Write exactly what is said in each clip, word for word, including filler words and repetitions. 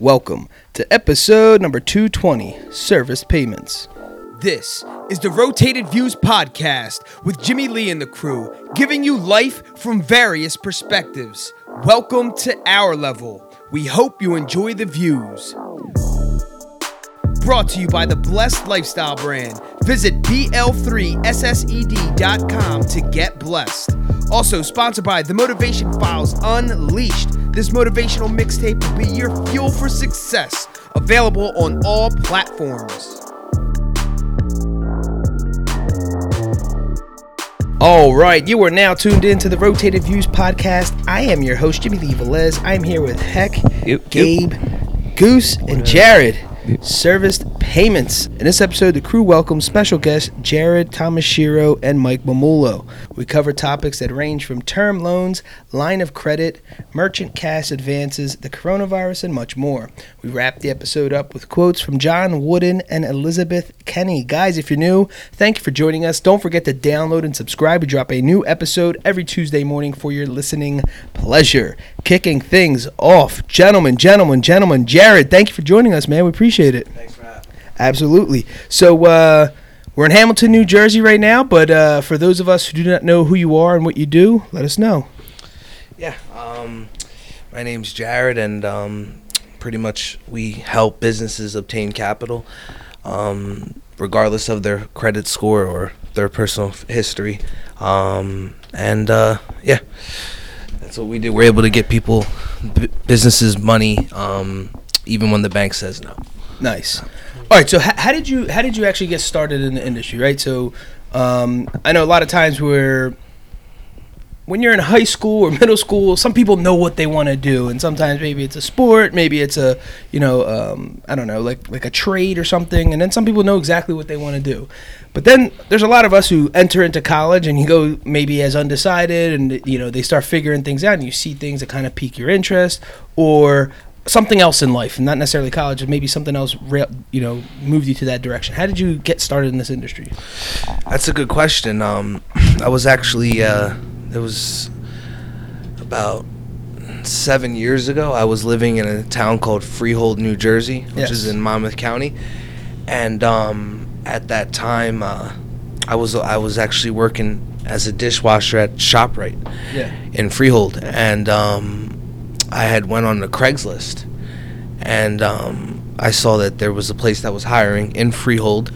Welcome to episode number two twenty, Service Payments. This is the Rotated Views Podcast with Jimmy Lee and the crew, giving you life from various perspectives. Welcome to our level. We hope you enjoy the views. Brought to you by the Blessed Lifestyle brand. Visit B L three S S E D dot com to get blessed. Also sponsored by the Motivation Files Unleashed. This motivational mixtape will be your fuel for success. Available on all platforms. All right, you are now tuned in to the Rotated Views Podcast. I am your host, Jimmy Lee Velez. I'm here with Heck, yep, Gabe, yep. Goose, and Jared. Service Payments. In this episode, the crew welcomes special guests Jared Tomashiro and Mike Mamula. We cover topics that range from term loans, line of credit, merchant cash advances, the coronavirus, and much more. We wrap the episode up with quotes from John Wooden and Elizabeth Kenny. Guys, if you're new, thank you for joining us. Don't forget to download and subscribe. We drop a new episode every Tuesday morning for your listening pleasure. Kicking things off. Gentlemen, gentlemen, gentlemen. Jared, thank you for joining us, man. We appreciate it. Appreciate it. Thanks for having me. Absolutely. So uh, we're in Hamilton, New Jersey right now, but uh, for those of us who do not know who you are and what you do, let us know. Yeah. Um, my name's Jared, and um, pretty much we help businesses obtain capital, um, regardless of their credit score or their personal history. Um, and, uh, yeah, that's what we do. We're able to get people, b- businesses, money, um, even when the bank says no. Nice. All right. So, h- how did you how did you actually get started in the industry? Right. So, um, I know a lot of times where when you're in high school or middle school, some people know what they want to do, and sometimes maybe it's a sport, maybe it's a you know um, I don't know like like a trade or something, and then some people know exactly what they want to do. But then there's a lot of us who enter into college and you go maybe as undecided, and you know they start figuring things out, and you see things that kind of pique your interest or something else in life, and not necessarily college, and maybe something else, you know, moved you to that direction. How did you get started in this industry? That's a good question. Um, I was actually, uh, it was about seven years ago, I was living in a town called Freehold, New Jersey, which yes. is in Monmouth County. And um, at that time, uh, I was I was actually working as a dishwasher at ShopRite yeah. in Freehold. And um I had went on the Craigslist, and um, I saw that there was a place that was hiring in Freehold,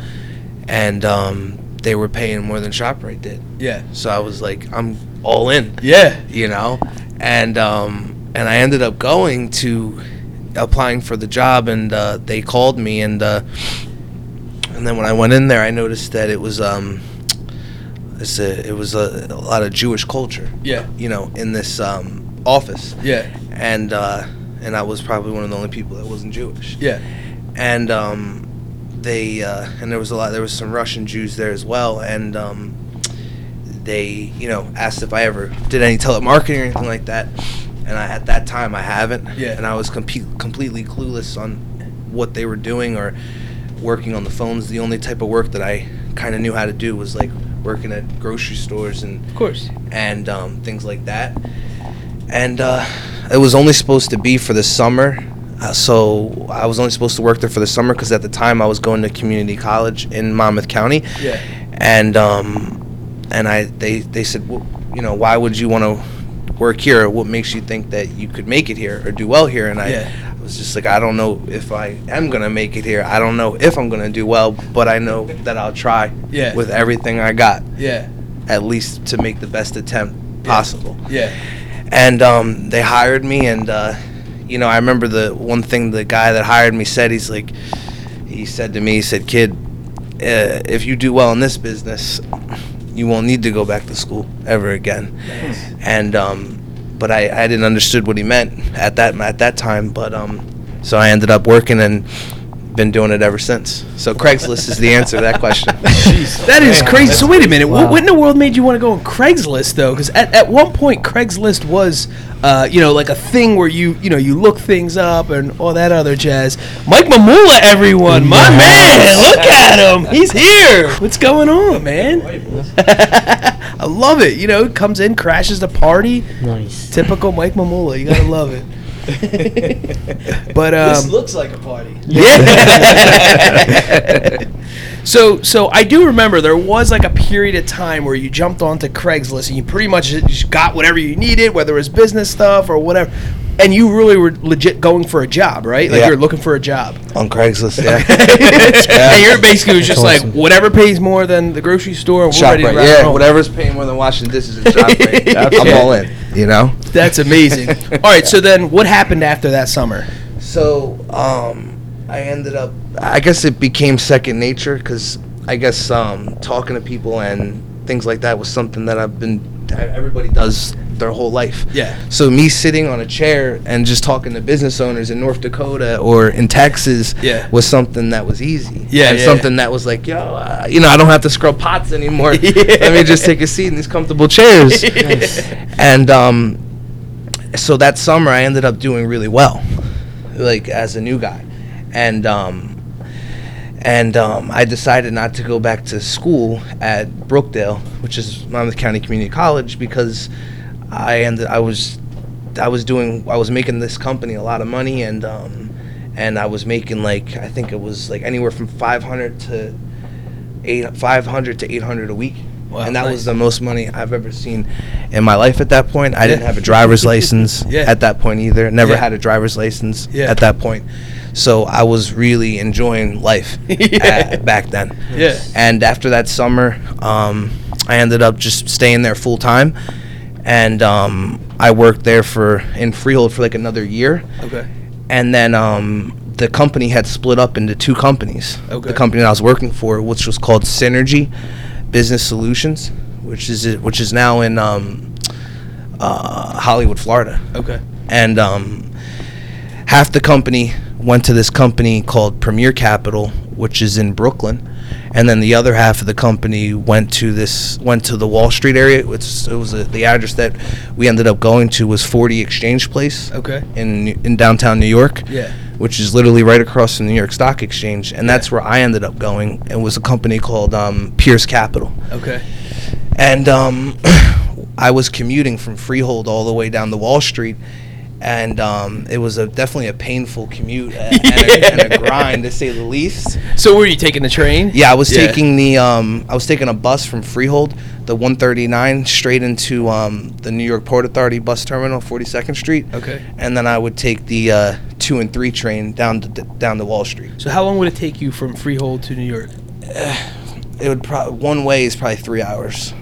and um, they were paying more than ShopRite did. Yeah. So I was like, I'm all in. Yeah. You know, and um, and I ended up going to applying for the job, and uh, they called me, and uh, and then when I went in there, I noticed that it was um, it's a, it was a, a lot of Jewish culture. Yeah. You know, in this um. office. Yeah. And uh, and I was probably one of the only people that wasn't Jewish. Yeah. And um, they uh, and there was a lot there was some Russian Jews there as well, and um, they, you know, asked if I ever did any telemarketing or anything like that. And I, at that time I haven't. Yeah. And I was com- completely clueless on what they were doing or working on the phones. The only type of work that I kind of knew how to do was like working at grocery stores and of course and um, things like that. And uh, it was only supposed to be for the summer, uh, so I was only supposed to work there for the summer because at the time I was going to community college in Monmouth County. Yeah. And um, and I they they said, well, you know, why would you want to work here? What makes you think that you could make it here or do well here? And I, yeah. I was just like, I don't know if I am gonna make it here. I don't know if I'm gonna do well, but I know that I'll try yeah. with everything I got. Yeah. At least to make the best attempt possible. Yeah. yeah. And um, they hired me, and, uh, you know, I remember the one thing the guy that hired me said, he's like, he said to me, he said, kid, uh, if you do well in this business, you won't need to go back to school ever again. Nice. And, um, but I, I didn't understood what he meant at that at that time, but um, so I ended up working and been doing it ever since. So Craigslist is the answer to that question. Jeez, that man, is crazy. So wait a minute. Wow. What, what in the world made you want to go on Craigslist though? Because at, at one point Craigslist was, uh, you know, like a thing where you you know you look things up and all that other jazz. Mike Mamula, everyone, my yes. man, look at him. He's here. What's going on, man? I love it. You know, comes in, crashes the party. Nice. Typical Mike Mamula. You gotta love it. But um, this looks like a party. Yeah. so so I do remember there was like a period of time where you jumped onto Craigslist and you pretty much just got whatever you needed, whether it was business stuff or whatever. And you really were legit going for a job, right? Like yeah. you were looking for a job. On Craigslist, yeah. yeah. And you're basically was just awesome. Like, whatever pays more than the grocery store. We're ShopRite, ready to yeah. home. Whatever's paying more than washing dishes at ShopRite. I'm yeah. all in, you know? That's amazing. All right, yeah. so then what happened after that summer? So um, I ended up, I guess it became second nature because I guess um, talking to people and things like that was something that I've been, everybody does their whole life. Yeah. So me sitting on a chair and just talking to business owners in North Dakota or in Texas yeah. was something that was easy. Yeah. And yeah, something yeah. that was like, yo, uh, you know, I don't have to scrub pots anymore. yeah. Let me just take a seat in these comfortable chairs. Nice. And um, so that summer I ended up doing really well, like as a new guy, and um, and um, I decided not to go back to school at Brookdale, which is Monmouth County Community College, because I ended, I was, I was doing, I was making this company a lot of money, and um, and I was making like, I think it was like anywhere from five hundred to eight hundred a week, wow, and that nice. was the most money I've ever seen in my life at that point. I yeah. didn't have a driver's license yeah. at that point either. Never yeah. had a driver's license yeah. at that point. So I was really enjoying life yeah. at, back then. Yeah. And after that summer, um, I ended up just staying there full time. And um, I worked there for in Freehold for like another year. Okay. And then um, the company had split up into two companies. Okay. The company that I was working for, which was called Synergy Business Solutions, which is which is now in um, uh, Hollywood, Florida. Okay. And um, half the company went to this company called Premier Capital, which is in Brooklyn, and then the other half of the company went to this went to the Wall Street area. Which it was a, the address that we ended up going to was forty Exchange Place, okay, in in downtown New York, yeah, which is literally right across from the New York Stock Exchange, and yeah. that's where I ended up going. It was a company called um, Pierce Capital, okay, and um, I was commuting from Freehold all the way down to Wall Street. And um, it was a, definitely a painful commute uh, and, a, and a grind, to say the least. So were you taking the train? Yeah, I was yeah. taking the um, I was taking a bus from Freehold, the one thirty-nine, straight into um, the New York Port Authority bus terminal, forty-second Street. Okay. And then I would take the uh, two and three train down to down to Wall Street. So how long would it take you from Freehold to New York? Uh, it would probably one way is probably three hours.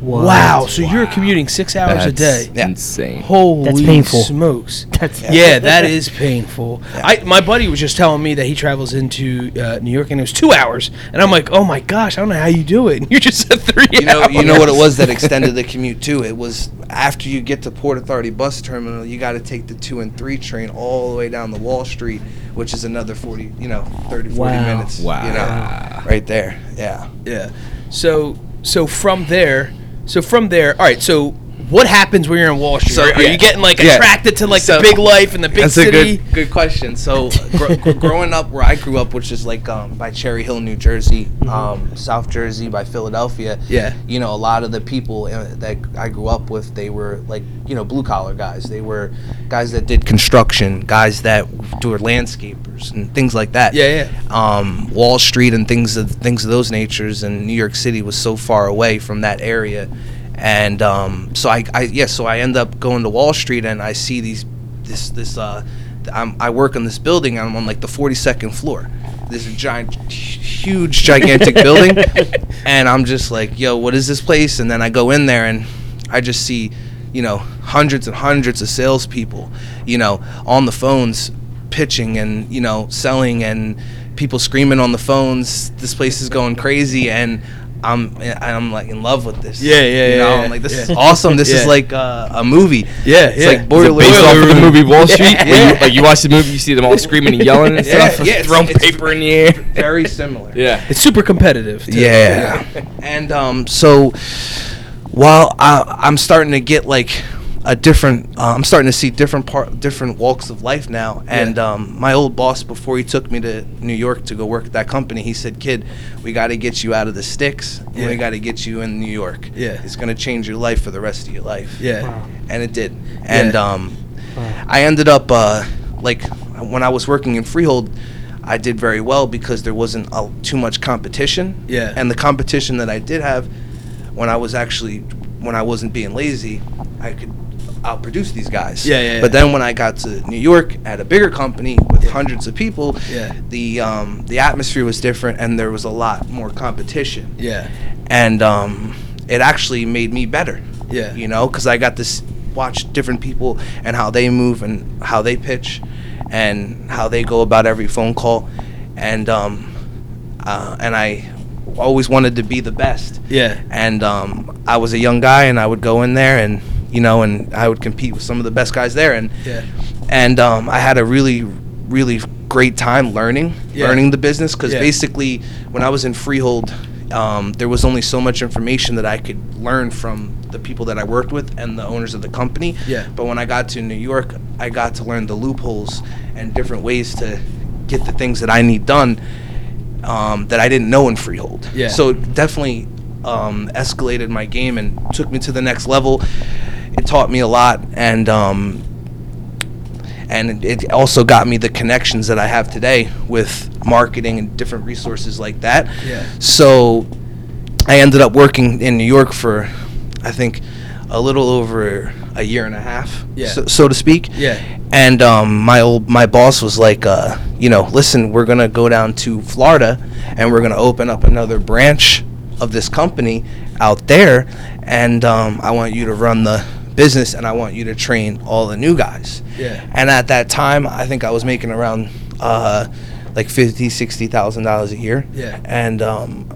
Wow. wow! So wow. you're commuting six hours that's a day. That's insane. Holy that's painful. smokes! That's yeah. yeah, that is painful. Yeah. I my buddy was just telling me that he travels into uh, New York and it was two hours, and I'm like, oh my gosh, I don't know how you do it. And you're just at three. You know, hours. You know what it was that extended the commute too. It was after you get to Port Authority bus terminal, you got to take the two and three train all the way down the Wall Street, which is another forty, you know, thirty, wow. forty minutes. Wow! You know, right there. Yeah. Yeah. So so from there. So from there, all right, so what happens when you're in Wall Street? So, Are yeah. you getting, like, yeah. attracted to, like, so, the big life and the big that's city? That's a good, good question. So gr- gr- growing up where I grew up, which is, like, um, by Cherry Hill, New Jersey, mm-hmm. um, South Jersey, by Philadelphia, yeah. you know, a lot of the people that I grew up with, they were, like, you know, blue-collar guys. They were guys that did construction, guys that were landscapers and things like that. Yeah, yeah. Um, Wall Street and things of, things of those natures, and New York City was so far away from that area. And um, so I, I yeah, so I end up going to Wall Street and I see these, this, this, uh, I'm, I work in this building and I'm on like the forty-second floor. This giant, huge, gigantic building. And I'm just like, yo, what is this place? And then I go in there and I just see, you know, hundreds and hundreds of salespeople, you know, on the phones pitching and, you know, selling and people screaming on the phones. This place is going crazy. And I'm I'm like in love with this. Yeah, yeah, you know, yeah. I'm like, this yeah. is awesome. This yeah. is like uh, a movie. Yeah, it's yeah. like boiler based off of the movie Wall Street. Yeah. Where you, like you watch the movie, you see them all screaming and yelling and yeah. stuff, yeah. and throwing paper in the air. Very similar. Yeah, it's super competitive. Too. Yeah, yeah. And um, so while I, I'm starting to get like a different, uh, I'm starting to see different part, different walks of life now. And yeah. um, my old boss, before he took me to New York to go work at that company, he said, "Kid, we got to get you out of the sticks. Yeah. And we got to get you in New York. Yeah, it's gonna change your life for the rest of your life." Yeah, wow. And it did. And yeah. um, Right. I ended up, uh, like, when I was working in Freehold, I did very well because there wasn't a, too much competition. Yeah. And the competition that I did have, when I was actually, when I wasn't being lazy, I could outproduce these guys. Yeah, yeah. But yeah. then when I got to New York at a bigger company with yeah. hundreds of people, yeah. the um, the atmosphere was different and there was a lot more competition. Yeah. And um, it actually made me better. Yeah. You know, because I got to watch different people and how they move and how they pitch and how they go about every phone call, and um, uh, and I always wanted to be the best. Yeah. And um, I was a young guy, and I would go in there, and you know, and I would compete with some of the best guys there, and yeah. and um, I had a really, really great time learning, yeah. learning the business, because yeah. basically when I was in Freehold, um, there was only so much information that I could learn from the people that I worked with and the owners of the company. Yeah. But when I got to New York, I got to learn the loopholes and different ways to get the things that I need done um, that I didn't know in Freehold. Yeah. So it definitely um, escalated my game and took me to the next level. It taught me a lot, and um, and it also got me the connections that I have today with marketing and different resources like that. Yeah. So I ended up working in New York for, I think, a little over a year and a half, yeah. so, so to speak. Yeah. And um, my old my boss was like, uh, you know, listen, we're gonna go down to Florida, and we're gonna open up another branch of this company out there, and um, I want you to run the business, and I want you to train all the new guys. Yeah. And at that time, I think I was making around uh, like fifty, sixty thousand dollars a year. Yeah. And um,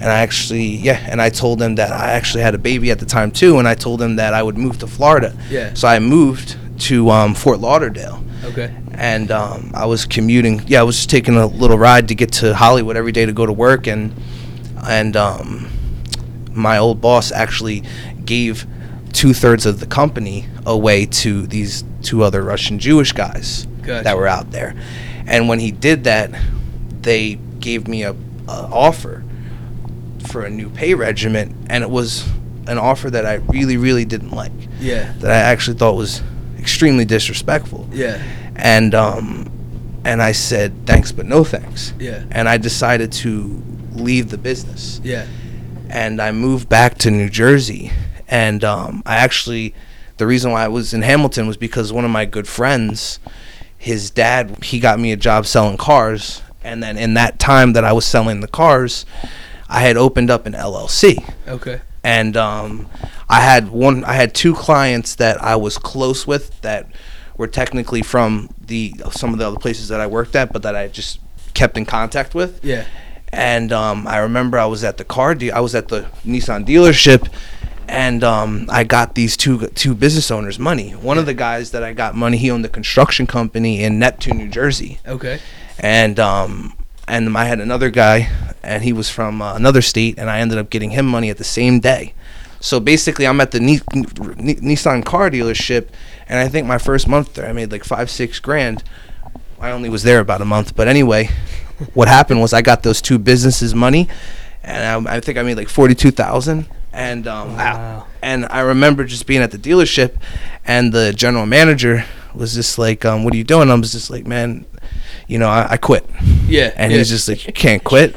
And I actually, yeah, and I told them that I actually had a baby at the time, too, and I told them that I would move to Florida. Yeah. So I moved to um, Fort Lauderdale. Okay. And um, I was commuting. Yeah, I was just taking a little ride to get to Hollywood every day to go to work, and and um, my old boss actually gave two-thirds of the company away to these two other Russian Jewish guys gotcha. That were out there. And when he did that, they gave me a, a offer for a new pay regiment, and it was an offer that I really, really didn't like. Yeah. That I actually thought was extremely disrespectful. Yeah. And um, and I said thanks, but no thanks. Yeah. And I decided to leave the business. Yeah. And I moved back to New Jersey, and um, I actually, the reason why I was in Hamilton was because one of my good friends, his dad, he got me a job selling cars, and then in that time that I was selling the cars, I had opened up an L L C. Okay. And um, I had one. I had two clients that I was close with that were technically from the some of the other places that I worked at, but that I just kept in contact with. Yeah. And um, I remember I was at the car. De- I was at the Nissan dealership, and um, I got these two two business owners money. One yeah. of the guys that I got money, he owned a construction company in Neptune, New Jersey. Okay. And um, and I had another guy, and he was from uh, another state, and I ended up getting him money at the same day. So basically, I'm at the Ni- Ni- Nissan car dealership, and I think my first month there, I made like five, six grand. I only was there about a month, but anyway, what happened was I got those two businesses money, and I, I think I made like forty-two thousand. And um, wow. I, and I remember just being at the dealership, and the general manager was just like, um, "What are you doing?" I was just like, "Man, you know, I, I quit." Yeah. And yeah. he's just like, "You can't quit."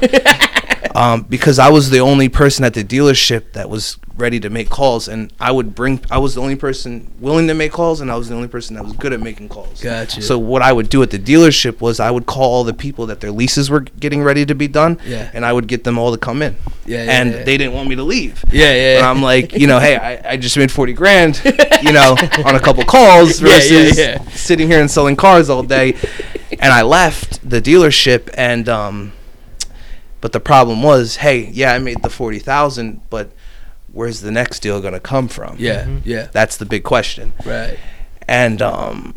um, because I was the only person at the dealership that was ready to make calls, and I would bring. I was the only person willing to make calls, and I was the only person that was good at making calls. Gotcha. So what I would do at the dealership was I would call all the people that their leases were getting ready to be done, yeah. and I would get them all to come in. Yeah. yeah and yeah, yeah. they didn't want me to leave. Yeah, yeah. But yeah. I'm like, you know, hey, I, I just made forty grand, you know, on a couple calls versus yeah, yeah, yeah. sitting here and selling cars all day. And I left the dealership, and um, but the problem was, hey, yeah, I made the forty thousand, but where's the next deal gonna come from? Yeah, mm-hmm. yeah, that's the big question. Right. And um,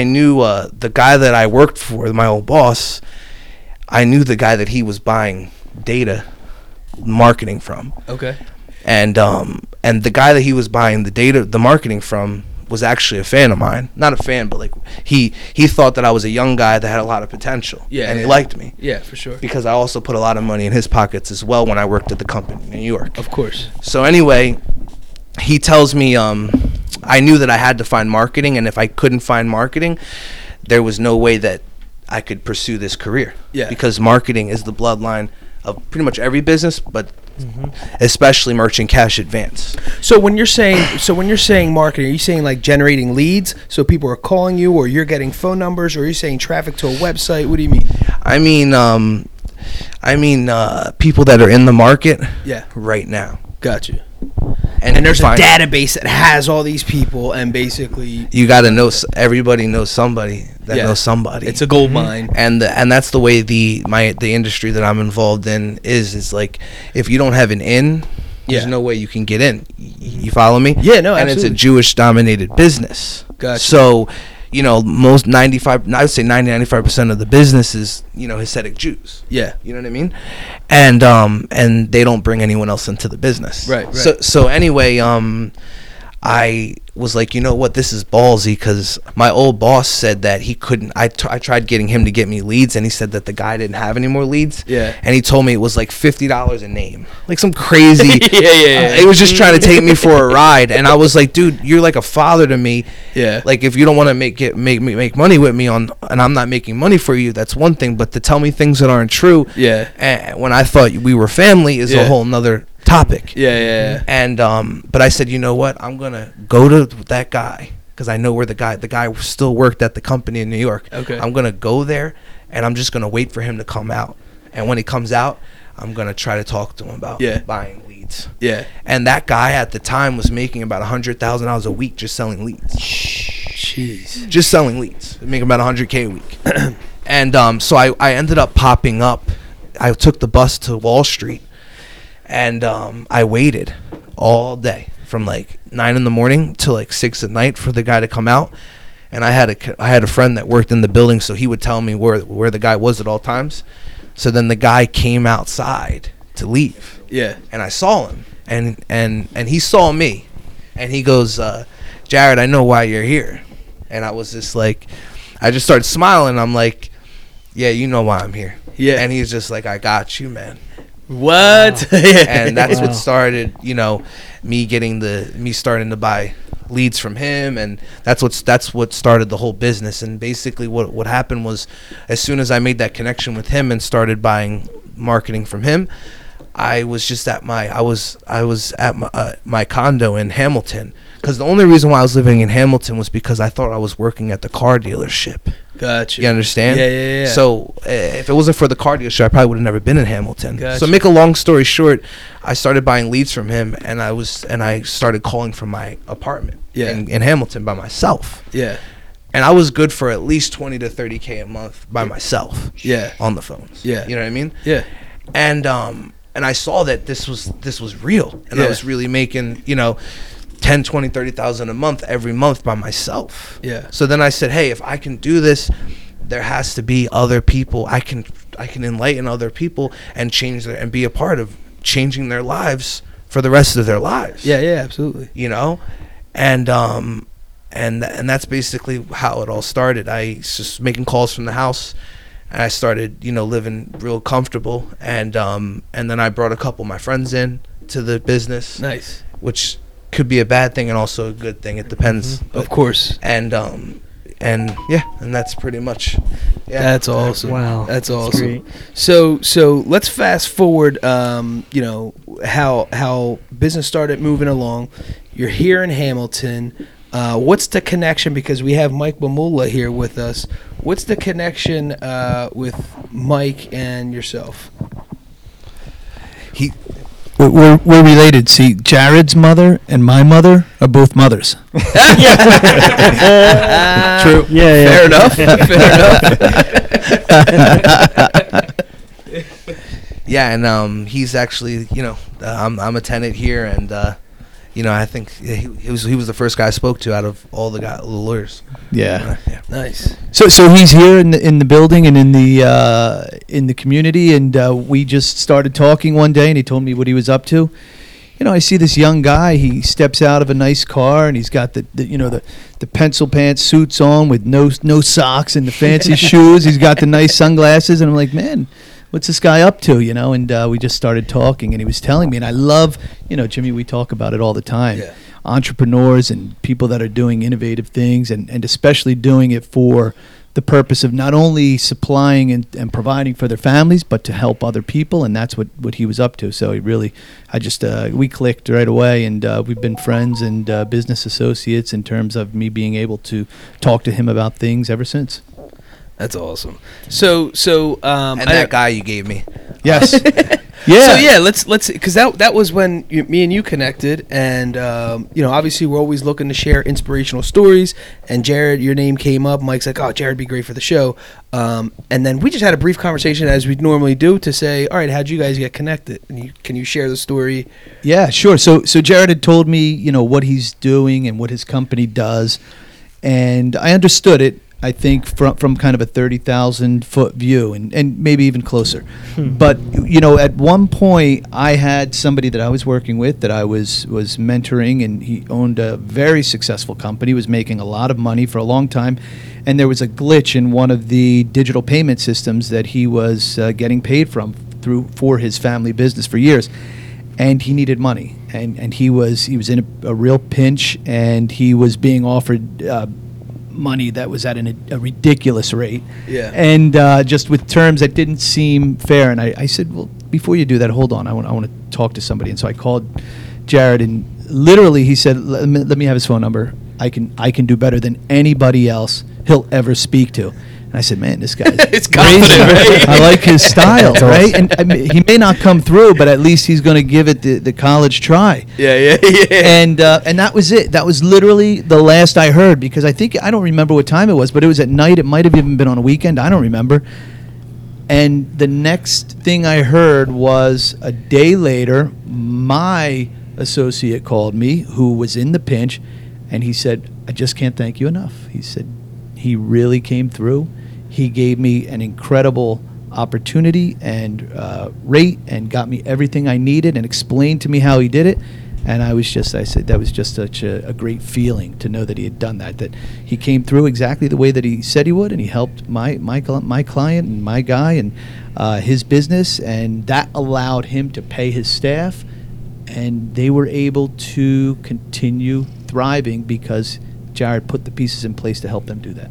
I knew uh, the guy that I worked for, my old boss. I knew the guy that he was buying data marketing from. Okay. And um, and the guy that he was buying the data, the marketing from, was actually a fan of mine. Not a fan, but like he he thought that I was a young guy that had a lot of potential. Yeah. And he yeah. liked me. Yeah, for sure. Because I also put a lot of money in his pockets as well when I worked at the company in New York. Of course. So anyway, he tells me um I knew that I had to find marketing, and if I couldn't find marketing, there was no way that I could pursue this career. Yeah. Because marketing is the bloodline of pretty much every business, but mm-hmm. especially merchant cash advance. So when you're saying, so when you're saying marketing, are you saying like generating leads, so people are calling you, or you're getting phone numbers, or you're saying traffic to a website? What do you mean? I mean, um, I mean uh, people that are in the market. Yeah. Right now. Gotcha. And, and there's a database that has all these people, and basically you got to know everybody knows somebody that yeah. knows somebody. It's a gold mine, mm-hmm. and the, and that's the way the my the industry that I'm involved in is. It's like if you don't have an in, yeah. there's no way you can get in. You follow me? Yeah, no, and absolutely. It's a Jewish dominated business. Gotcha. So, you know, most ninety-five, I would say ninety, ninety-five percent of the business is, you know, Hasidic Jews. Yeah. You know what I mean? And um and they don't bring anyone else into the business. Right, right. So so anyway, um I was like, you know what, this is ballsy, because my old boss said that he couldn't, I, t- I tried getting him to get me leads, and he said that the guy didn't have any more leads. Yeah. And he told me it was like fifty dollars a name. Like some crazy. yeah, yeah, yeah. Uh, it was just trying to take me for a ride. And I was like, dude, you're like a father to me. Yeah. Like if you don't want to make it, make me make money with me on, and I'm not making money for you, that's one thing. But to tell me things that aren't true. Yeah. And when I thought we were family is yeah. a whole nother topic. Yeah, yeah, yeah. And um but I said, you know what, I'm gonna go to that guy, because I know where the guy the guy still worked at the company in New York. Okay. I'm gonna go there, and I'm just gonna wait for him to come out, and when he comes out, I'm gonna try to talk to him about yeah. buying leads. Yeah. And that guy at the time was making about a hundred thousand dollars a week just selling leads. Jeez. Just selling leads, making about a hundred k a week. And um so I I ended up popping up. I took the bus to Wall Street. And um, I waited all day from like nine in the morning to like six at night for the guy to come out. And I had a I had a friend that worked in the building, so he would tell me where where the guy was at all times. So then the guy came outside to leave. Yeah. And I saw him, and and and he saw me, and he goes, uh, Jared, I know why you're here. And I was just like, I just started smiling. I'm like, yeah, you know why I'm here. Yeah. And he's just like, I got you, man. What? Wow. And that's wow. what started, you know, me getting the me starting to buy leads from him, and that's what's that's what started the whole business. And basically what what happened was, as soon as I made that connection with him and started buying marketing from him, I was just at my I was I was at my, uh, my condo in Hamilton, because the only reason why I was living in Hamilton was because I thought I was working at the car dealership. Gotcha. You understand? Yeah, yeah, yeah. So uh, if it wasn't for the car dealership, I probably would have never been in Hamilton. Gotcha. So make a long story short, I started buying leads from him, and I was and I started calling from my apartment yeah. in, in Hamilton by myself. Yeah. And I was good for at least twenty to thirty K a month by myself. Yeah. On the phones. Yeah. You know what I mean? Yeah. And um and I saw that this was this was real, and yeah. I was really making, you know, ten, twenty, thirty thousand a month every month by myself. Yeah. So then I said, hey, if I can do this, there has to be other people. I can I can enlighten other people and change their and be a part of changing their lives for the rest of their lives. Yeah, yeah, absolutely. You know? And um and and that's basically how it all started. I was just making calls from the house, and I started, you know, living real comfortable, and um and then I brought a couple of my friends in to the business. Nice. Which could be a bad thing and also a good thing. It depends. Mm-hmm. But, of course. And um, and yeah, and that's pretty much. Yeah. That's awesome. Wow. That's, that's awesome. Great. So so let's fast forward. Um, you know how how business started moving along. You're here in Hamilton. Uh, what's the connection? Because we have Mike Mamula here with us. What's the connection uh, with Mike and yourself? He. We're, we're related. See, Jared's mother and my mother are both mothers. True. Yeah, yeah. Fair enough. Fair enough. Yeah, and um, he's actually, you know, uh, I'm I'm a tenant here, and uh, you know, I think he, he was he was the first guy I spoke to out of all the, guy, the lawyers. Yeah. Uh, yeah. Nice. So so he's here in the in the building and in the uh, in the community, and uh, we just started talking one day, and he told me what he was up to. You know, I see this young guy. He steps out of a nice car, and he's got the, the you know the, the pencil pants suits on with no no socks and the fancy shoes. He's got the nice sunglasses, and I'm like, man, what's this guy up to, you know? And uh, we just started talking, and he was telling me, and I love, you know, Jimmy, we talk about it all the time. Yeah. entrepreneurs and people that are doing innovative things, and, and especially doing it for the purpose of not only supplying and, and providing for their families, but to help other people. And that's what, what he was up to. So he really, I just, uh, we clicked right away, and uh, we've been friends and uh, business associates in terms of me being able to talk to him about things ever since. That's awesome. So, so, um, and that I, guy you gave me. Yes. Yeah. So yeah, let's, let's, cause that, that was when you, me and you connected, and, um, you know, obviously we're always looking to share inspirational stories, and Jared, your name came up. Mike's like, oh, Jared would be great for the show. Um, and then we just had a brief conversation, as we normally do, to say, all right, how'd you guys get connected? And you, can you share the story? Yeah, sure. So, so Jared had told me, you know, what he's doing and what his company does. And I understood it, I think, from from kind of a thirty thousand foot view, and, and maybe even closer. Hmm. But, you know, at one point I had somebody that I was working with that I was, was mentoring, and he owned a very successful company, was making a lot of money for a long time, and there was a glitch in one of the digital payment systems that he was uh, getting paid from through for his family business for years. And he needed money, and, and he was he was in a, a real pinch, and he was being offered uh, money that was at an, a ridiculous rate, yeah, and uh, just with terms that didn't seem fair. And I, I said, well, before you do that, hold on, I want I want to talk to somebody. And so I called Jared, and literally he said, let me, let me have his phone number. I can I can do better than anybody else he'll ever speak to. And I said, man, this guy's it's confident, right? I like his style, right? And I mean, he may not come through, but at least he's going to give it the, the college try. Yeah, yeah, yeah. And uh, and that was it. That was literally the last I heard, because I think, I don't remember what time it was, but it was at night. It might have even been on a weekend. I don't remember. And the next thing I heard was a day later, my associate called me, who was in the pinch, and he said, I just can't thank you enough. He said, he really came through. He gave me an incredible opportunity and uh, rate, and got me everything I needed, and explained to me how he did it. And I was just, I said, that was just such a, a great feeling to know that he had done that, that he came through exactly the way that he said he would, and he helped my my, my client and my guy and uh, his business, and that allowed him to pay his staff, and they were able to continue thriving because Jared put the pieces in place to help them do that.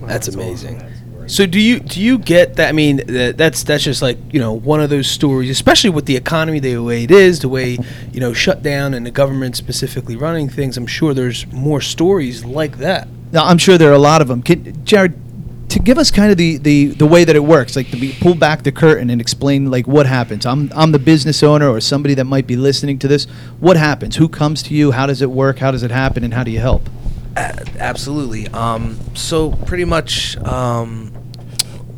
Wow, that's, that's amazing. Awesome. So do you do you get that? I mean, that's that's just like, you know, one of those stories, especially with the economy the way it is, the way, you know, shut down, and the government specifically running things. I'm sure there's more stories like that. Now, I'm sure there are a lot of them. Can, Jared, to give us kind of the, the, the way that it works, like to be, pull back the curtain and explain like what happens. I'm I'm the business owner or somebody that might be listening to this. What happens? Who comes to you? How does it work? How does it happen? And how do you help? Uh, absolutely. Um, so pretty much, um,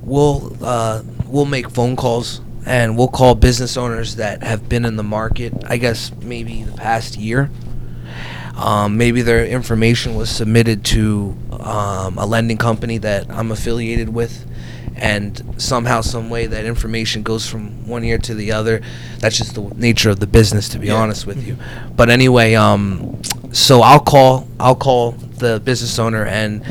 we'll uh, we'll make phone calls, and we'll call business owners that have been in the market, I guess, maybe the past year. Um, maybe their information was submitted to um, a lending company that I'm affiliated with, and somehow, some way, that information goes from one ear to the other. That's just the nature of the business, to be yeah. honest with you. But anyway, um, so I'll call I'll call the business owner, and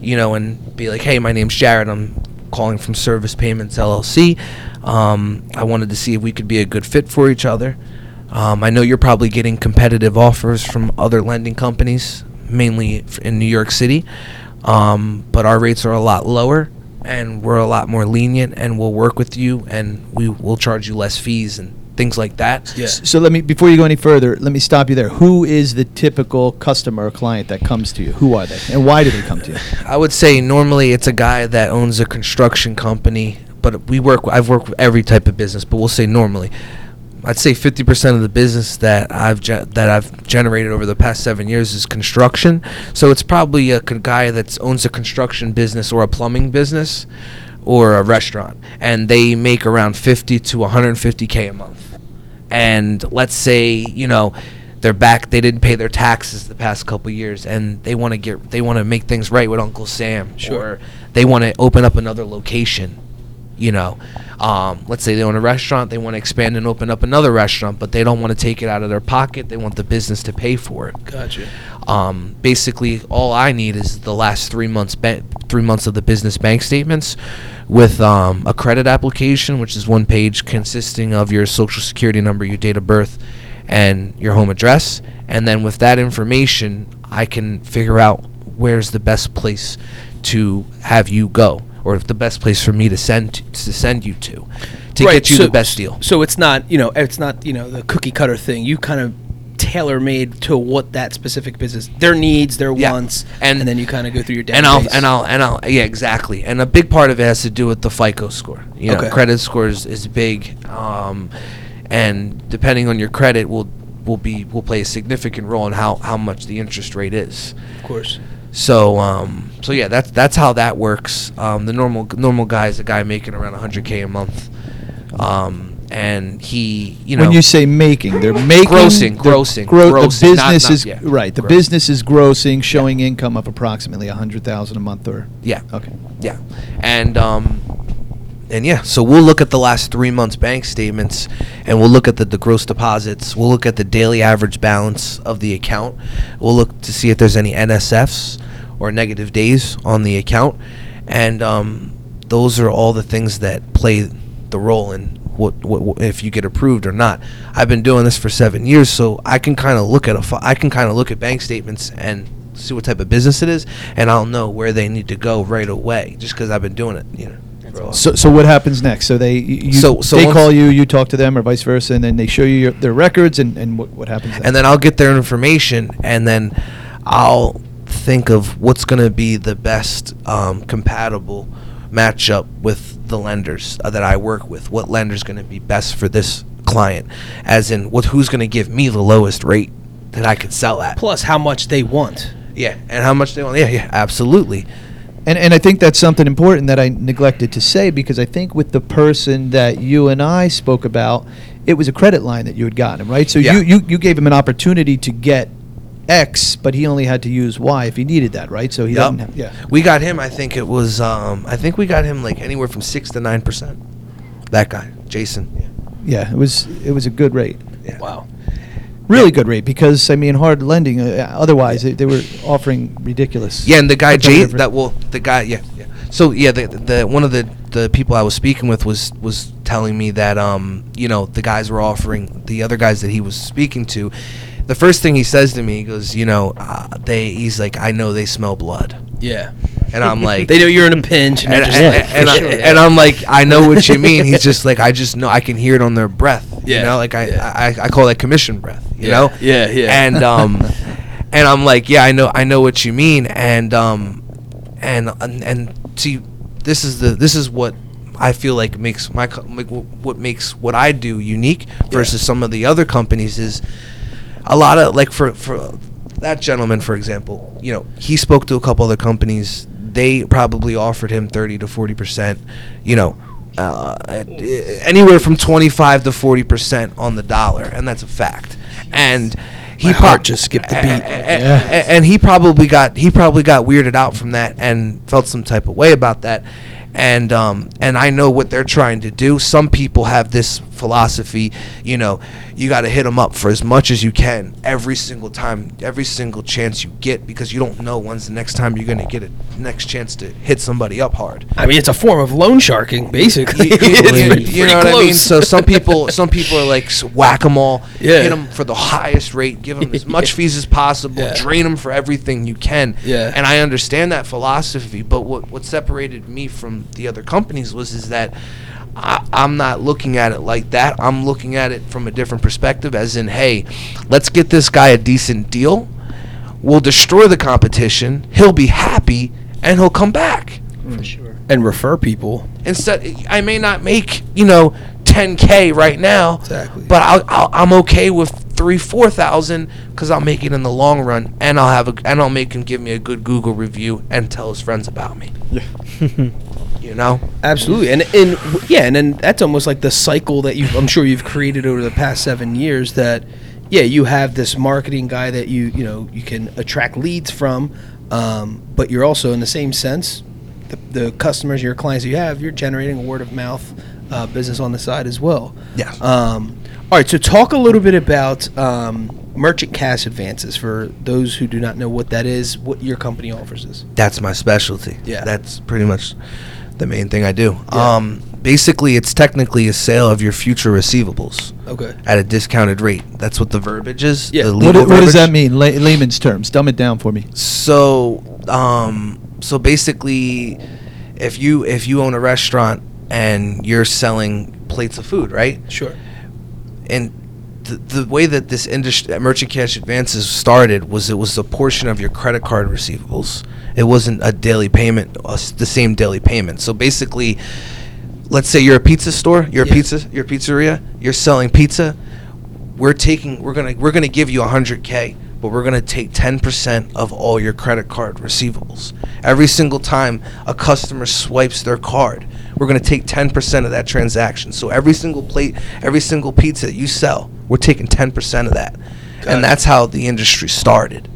you know, and be like, hey, my name's Jared. I'm calling from Service Payments L L C. Um, I wanted to see if we could be a good fit for each other. Um, I know you're probably getting competitive offers from other lending companies, mainly in New York City, um, but our rates are a lot lower, and we're a lot more lenient, and we'll work with you, and we will charge you less fees and things like that. Yeah. So let me, before you go any further, let me stop you there. Who is the typical customer or client that comes to you? Who are they, and why do they come to you? I would say normally it's a guy that owns a construction company, but we work. I've worked with every type of business, but we'll say normally, I'd say fifty percent of the business that I've ge- that I've generated over the past seven years is construction. So it's probably a guy that owns a construction business or a plumbing business or a restaurant, and they make around fifty to one hundred fifty K a month. And let's say, you know, they're back, they didn't pay their taxes the past couple years, and they want to get they want to make things right with Uncle Sam, sure. or they want to open up another location. You know, um, let's say they own a restaurant, they want to expand and open up another restaurant, but they don't want to take it out of their pocket. They want the business to pay for it. Gotcha. Um, basically, all I need is the last three months, ba- three months of the business bank statements, with um, a credit application, which is one page consisting of your social security number, your date of birth, and your home address, And then with that information, I can figure out where's the best place to have you go, or the best place for me to send to send you to to right, get you so, the best deal. So it's not, you know, it's not, you know, the cookie cutter thing. You kind of tailor made to what that specific business, their needs, their yeah. wants, and, and then you kind of go through your database. And I'll and I'll and I'll yeah exactly. And a big part of it has to do with the FICO score. You okay. know, credit scores is big, um, and depending on your credit, will will be will play a significant role in how how much the interest rate is. Of course. So um so yeah that's that's how that works. Um, the normal normal guy is a guy making around one hundred K a month. Um. And he, you know, when you say making, they're making grossing, the grossing, gro- grossing. The business not, not, is yeah. right. The grossing. business is grossing, showing yeah. income of approximately a hundred thousand a month, or yeah, okay, yeah, and um, and yeah. So we'll look at the last three months' bank statements, and we'll look at the, the gross deposits. We'll look at the daily average balance of the account. We'll look to see if there's any N S Fs or negative days on the account, and um, those are all the things that play the role in. What, what, what if you get approved or not. I've been doing this for seven years, so I can kind of look at a fi- I can kind of look at bank statements and see what type of business it is, and I'll know where they need to go right away just cuz I've been doing it, you know. So so what happens next? So they you, so, so they call you, you talk to them, or vice versa, and then they show you your, their records, and, and what what happens next? And then I'll get their information, and then I'll think of what's going to be the best um, compatible match up with the lenders uh, that I work with. What lender's going to be best for this client? As in, what who's going to give me the lowest rate that I could sell at? Plus, how much they want. Yeah, and how much they want. Yeah, yeah, absolutely. And and I think that's something important that I neglected to say, because I think with the person that you and I spoke about, it was a credit line that you had gotten, right? So yeah. you, you, you gave him an opportunity to get X, but he only had to use Y if he needed that, right? So he yep. didn't have, yeah. We got him, I think it was, um, I think we got him like anywhere from six to nine percent. That guy, Jason. Yeah, yeah it was it was a good rate. Yeah. Wow. Really yeah. good rate, because, I mean, hard lending, uh, otherwise yeah. they, they were offering ridiculous. Yeah, and the guy, Jay, that, well, the guy, yeah. yeah. So, yeah, the, the one of the, the people I was speaking with was, was telling me that, um, you know, the guys were offering, the other guys that he was speaking to, the first thing he says to me, he goes, you know, uh, they. He's like, I know they smell blood. Yeah. And I'm like. They know you're in a pinch. And, and, just, and, yeah, and, I, sure, yeah. and I'm like, I know what you mean. He's just like, I just know. I can hear it on their breath. Yeah. You know, like I, yeah. I, I, I call that commission breath, you yeah. know? Yeah, yeah. And um, and I'm like, yeah, I know I know what you mean. And, um, and, and, and see, this is the this is what I feel like makes my what makes what I do unique versus yeah. some of the other companies is, a lot of, like, for, for that gentleman, for example, you know, he spoke to a couple other companies. They probably offered him thirty to forty percent, you know, uh, anywhere from twenty-five to forty percent on the dollar, and that's a fact. And he My heart pro- just skipped the beat. And, and, yeah. and he probably got he probably got weirded out from that and felt some type of way about that. And um, and I know what they're trying to do. Some people have this philosophy, you know, you got to hit them up for as much as you can every single time, every single chance you get, because you don't know when's the next time you're going to get a next chance to hit somebody up hard. I mean, it's a form of loan sharking, basically. you, it's you know what close. I mean? So some people, some people are like whack-a-mole, yeah. hit them for the highest rate, give them as much yeah. fees as possible, yeah. drain them for everything you can. Yeah. And I understand that philosophy, but what what separated me from the other companies was is that I, I'm not looking at it like that. I'm looking at it from a different perspective, as in, hey, let's get this guy a decent deal. We'll destroy the competition. He'll be happy, and he'll come back. For sure. And refer people. Instead, I may not make, you know, ten K right now, exactly. but I'll, I'll, I'm okay with three, four thousand because I'll make it in the long run, and I'll have a, and I'll make him give me a good Google review and tell his friends about me. Yeah. You know, absolutely, and and yeah, and then that's almost like the cycle that you I'm sure you've created over the past seven years. That yeah, you have this marketing guy that you you know you can attract leads from, um, but you're also in the same sense, the, the customers, your clients that you have, you're generating a word of mouth uh, business on the side as well. Yeah. Um, all right, so talk a little bit about um, merchant cash advances for those who do not know what that is. What your company offers is. That's my specialty. Yeah, that's pretty much the main thing I do. Yeah. Um, Basically, it's technically a sale of your future receivables. Okay. At a discounted rate. That's what the verbiage is. Yeah. The what, do, what does that mean? La- layman's terms. Dumb it down for me. So, um, so basically, if you if you own a restaurant and you're selling plates of food, right? Sure. And the, the way that this industry, merchant cash advances started was it was a portion of your credit card receivables. It wasn't a daily payment, uh, the same daily payment. So basically, let's say you're a pizza store, you're yeah. a pizza, you're a pizzeria, you're selling pizza. We're taking, we're gonna, we're gonna give you one hundred K, but we're gonna take ten percent of all your credit card receivables. Every single time a customer swipes their card, we're gonna take ten percent of that transaction. So every single plate, every single pizza you sell, we're taking ten percent of that. Got and it. That's how the industry started.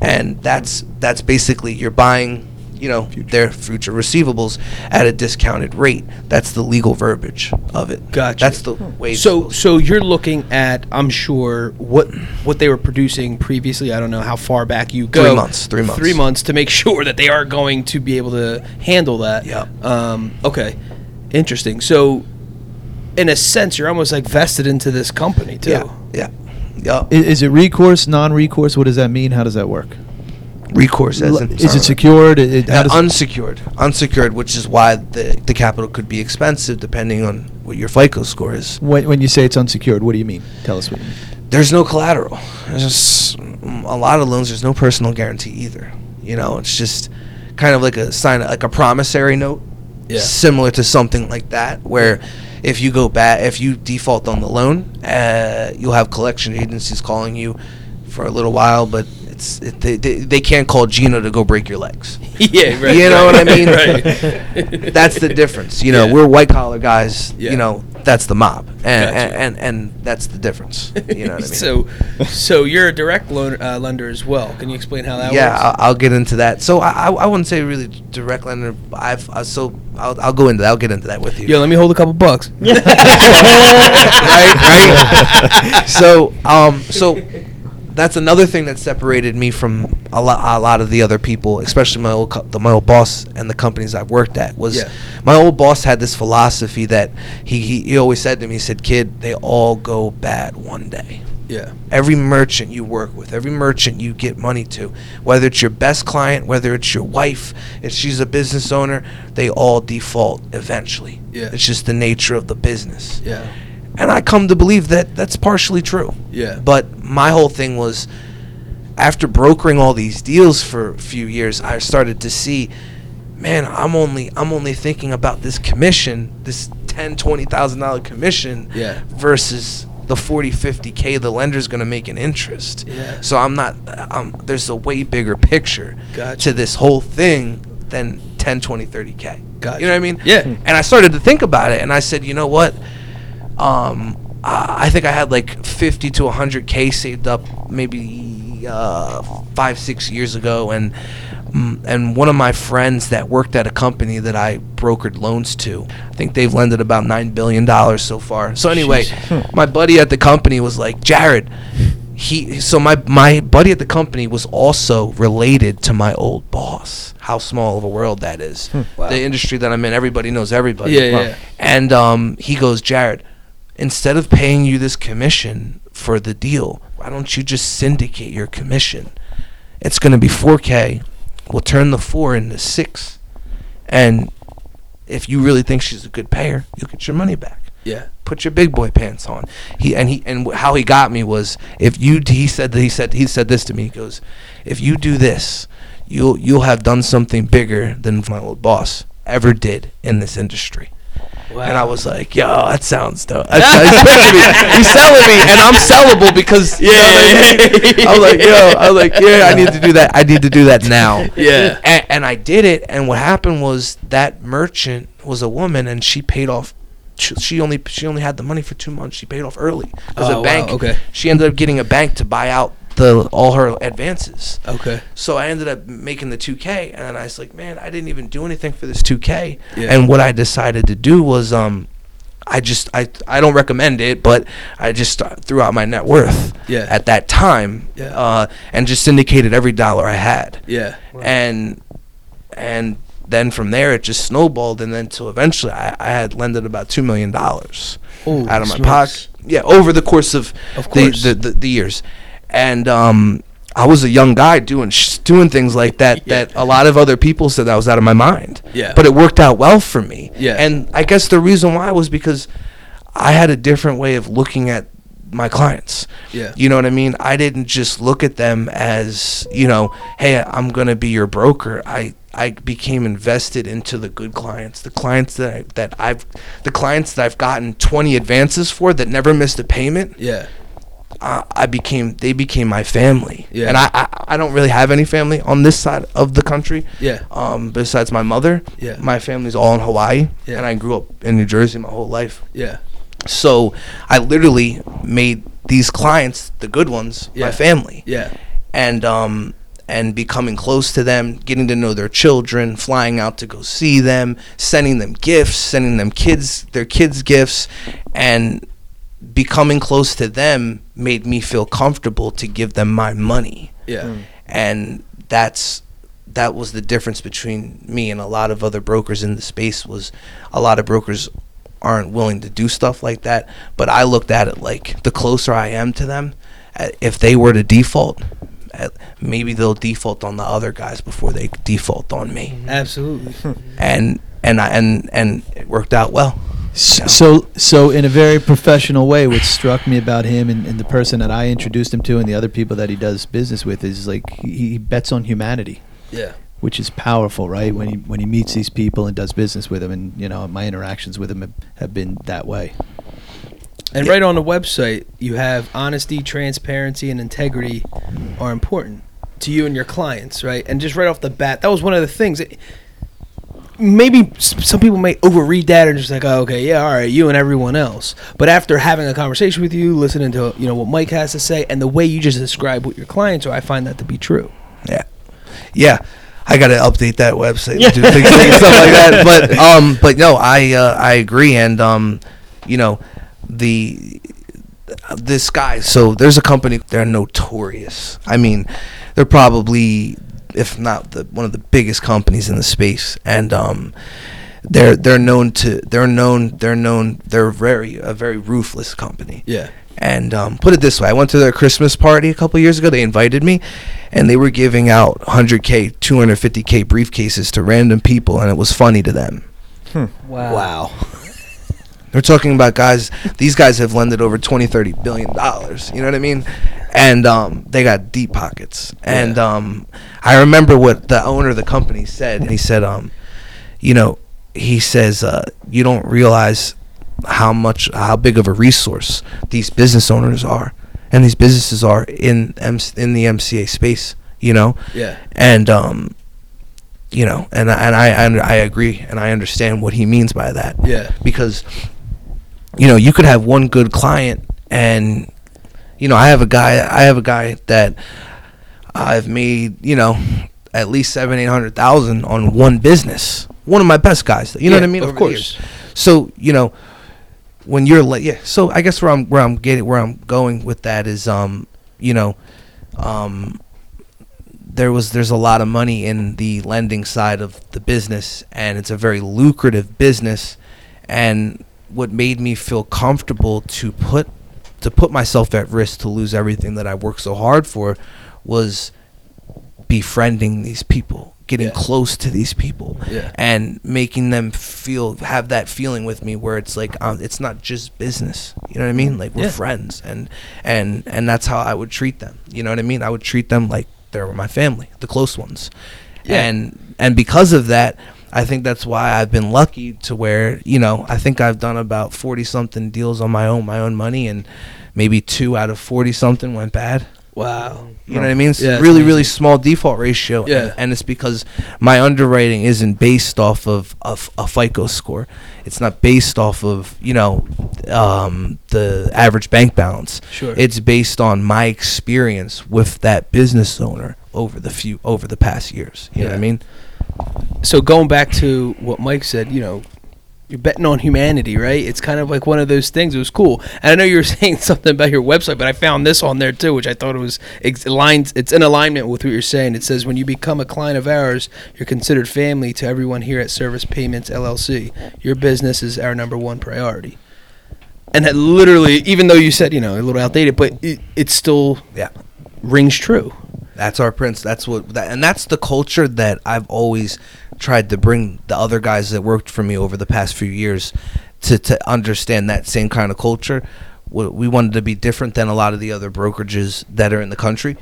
And that's that's basically you're buying, you know, future. their future receivables at a discounted rate. That's the legal verbiage of it. Gotcha. That's the way. So so you're looking at, I'm sure, what what they were producing previously. I don't know how far back you go. Three months. Three months. Three months to make sure that they are going to be able to handle that. Yeah. Um, okay. Interesting. So, in a sense, you're almost like vested into this company too. Yeah. Yeah. Yeah. Is, is it recourse, non-recourse? What does that mean? How does that work? Recourse as in, is it secured? It, uh, unsecured, unsecured, which is why the the capital could be expensive depending on what your FICO score is. When when you say it's unsecured, what do you mean? Tell us what you mean. There's no collateral. There's just a lot of loans. There's no personal guarantee either. You know, it's just kind of like a sign, like a promissory note, yeah. similar to something like that, where if you go bad, if you default on the loan, uh, you'll have collection agencies calling you for a little while, but it's it, they, they they can't call Gino to go break your legs. Yeah, right. You know right, what I mean? Right. That's the difference. You know, yeah. we're white collar guys. Yeah. You know, that's the mob, and, gotcha. and, and and that's the difference. You know what I mean? So, so you're a direct loan, uh, lender as well. Can you explain how that yeah, works? Yeah, I'll, I'll get into that. So I, I I wouldn't say really direct lender. I've I, so I'll I'll go into that. I'll get into that with you. Yo, let me hold a couple bucks. right, right. So um so. That's another thing that separated me from a lot, a lot of the other people, especially my old, co- the, my old boss and the companies I've worked at. Was yeah. my old boss had this philosophy that he, he, he always said to me. He said, "Kid, they all go bad one day." Yeah. Every merchant you work with, every merchant you get money to, whether it's your best client, whether it's your wife, if she's a business owner, they all default eventually. Yeah. It's just the nature of the business. Yeah. And I come to believe that that's partially true. Yeah. But my whole thing was, after brokering all these deals for a few years, I started to see, man, I'm only I'm only thinking about this commission, this ten thousand dollars, twenty thousand dollars commission yeah. versus the forty, fifty K the lender's going to make in interest. Yeah. So I'm not, um, there's a way bigger picture gotcha. to this whole thing than ten, twenty, thirty K. Gotcha. You know what I mean? Yeah. And I started to think about it, and I said, you know what? Um, I think I had like fifty to one hundred K saved up maybe uh, five, six years ago, and and one of my friends that worked at a company that I brokered loans to, I think they've lended about nine billion dollars so far. So anyway, my buddy at the company was like, Jared, he. So my my buddy at the company was also related to my old boss. How small of a world that is. Wow. The industry that I'm in, everybody knows everybody. Yeah, wow. yeah. And um, he goes, Jared, instead of paying you this commission for the deal, why don't you just syndicate your commission? It's going to be four K. We'll turn the four into six. And if you really think she's a good payer, you'll get your money back. Yeah. Put your big boy pants on. He and he and how he got me was if you he said that he said he said this to me. He goes, if you do this, you'll you'll have done something bigger than my old boss ever did in this industry. Wow. And I was like, yo, that sounds dope. He's selling me. He's selling me, and I'm sellable because, you yeah, know what I mean? I was like, yo, I was like, yeah, I need to do that. I need to do that now. Yeah. And, and I did it, and what happened was that merchant was a woman, and she paid off. She, she only she only had the money for two months. She paid off early. Because oh, a bank, wow, okay. She ended up getting a bank to buy out the all her advances. Okay. So I ended up making the two K, and I was like, man, I didn't even do anything for this two K. Yeah. And what I decided to do was, um, I just I I don't recommend it, but I just threw out my net worth. Yeah. At that time. Yeah. Uh, and just syndicated every dollar I had. Yeah. Right. And and then from there, it just snowballed, and then till eventually, I, I had lended about two million dollars out of my pocket. Yeah, over the course of, of course. The, the, the the years, and um, I was a young guy doing sh- doing things like that yeah. that a lot of other people said I was out of my mind. Yeah, but it worked out well for me. Yeah, and I guess the reason why was because I had a different way of looking at my clients. Yeah, you know what I mean? I didn't just look at them as, you know, hey, I'm gonna be your broker. I I became invested into the good clients, the clients that I, that I've, the clients that I've gotten twenty advances for that never missed a payment. Yeah, uh, I became they became my family. Yeah, and I, I I don't really have any family on this side of the country. Yeah, um, besides my mother. Yeah, my family's all in Hawaii. Yeah, and I grew up in New Jersey my whole life. Yeah, so I literally made these clients, the good ones, yeah. my family. Yeah, and um. and becoming close to them, getting to know their children, flying out to go see them, sending them gifts, sending them kids, their kids gifts, and becoming close to them made me feel comfortable to give them my money. Yeah. Mm. And that's that was the difference between me and a lot of other brokers in the space. Was a lot of brokers aren't willing to do stuff like that, but I looked at it like the closer I am to them, if they were to default, maybe they'll default on the other guys before they default on me. Absolutely. And and I, and and it worked out well. So, so so in a very professional way, what struck me about him and, and the person that I introduced him to and the other people that he does business with is like he, he bets on humanity. Yeah. Which is powerful, right? When he when he meets these people and does business with them, and you know, my interactions with him have, have been that way. And right on the website, you have honesty, transparency, and integrity are important to you and your clients, right? And just right off the bat, that was one of the things. That maybe some people may overread that and just like, oh, okay, yeah, all right, you and everyone else. But after having a conversation with you, listening to, you know, what Mike has to say, and the way you just describe what your clients are, I find that to be true. Yeah. Yeah. I gotta update that website yeah. and do things, things, stuff like that. But um, but no, I uh, I agree, and um, you know. The this guy, so there's a company, they're notorious. I mean, they're probably, if not the one of the biggest companies in the space, and um, they're they're known to they're known they're known they're very a very ruthless company. Yeah. And um, put it this way, I went to their Christmas party a couple years ago. They invited me, and they were giving out one hundred K, two hundred fifty K briefcases to random people, and it was funny to them. Hmm. Wow. Wow. They're talking about guys, these guys have lended over twenty, thirty billion dollars, you know what I mean? And um, they got deep pockets. And yeah. um, I remember what the owner of the company said. He said, um, you know, he says, uh, you don't realize how much, how big of a resource these business owners are and these businesses are in M- in the M C A space, you know? Yeah. And, um, you know, and, and I, and I agree, and I understand what he means by that. Yeah. Because... you know, you could have one good client, and you know, I have a guy. I have a guy that I've made, you know, at least seven, eight hundred thousand on one business. One of my best guys. You know yeah, what I mean? Of course. So you know, when you're like, yeah. So I guess where I'm, where I'm getting, where I'm going with that is, um, you know, um, there was, there's a lot of money in the lending side of the business, and it's a very lucrative business, and what made me feel comfortable to put to put myself at risk to lose everything that I worked so hard for was befriending these people, getting yeah. close to these people, yeah. and making them feel have that feeling with me where it's like um, it's not just business, you know what I mean? Like we're yeah. friends, and and and that's how I would treat them. You know what I mean? I would treat them like they were my family, the close ones, yeah. and and because of that. I think that's why I've been lucky to where, you know, I think I've done about forty-something deals on my own, my own money, and maybe two out of forty-something went bad. Wow. You know what I mean? It's yeah, really, amazing. really small default ratio, yeah. and, and it's because my underwriting isn't based off of, of a FICO score. It's not based off of, you know, um, the average bank balance. Sure. It's based on my experience with that business owner over the few over the past years. You yeah. know what I mean? So going back to what Mike said, you know, you're betting on humanity, right? It's kind of like one of those things. It was cool. And I know you were saying something about your website, but I found this on there too, which I thought it was ex- aligned. It's in alignment with what you're saying. It says, when you become a client of ours, you're considered family to everyone here at Service Payments L L C. Your business is our number one priority. And that literally, even though you said, you know, a little outdated, but it, it still yeah. rings true. That's our prince. That's what, that, and that's the culture that I've always tried to bring the other guys that worked for me over the past few years to, to understand that same kind of culture. We wanted to be different than a lot of the other brokerages that are in the country.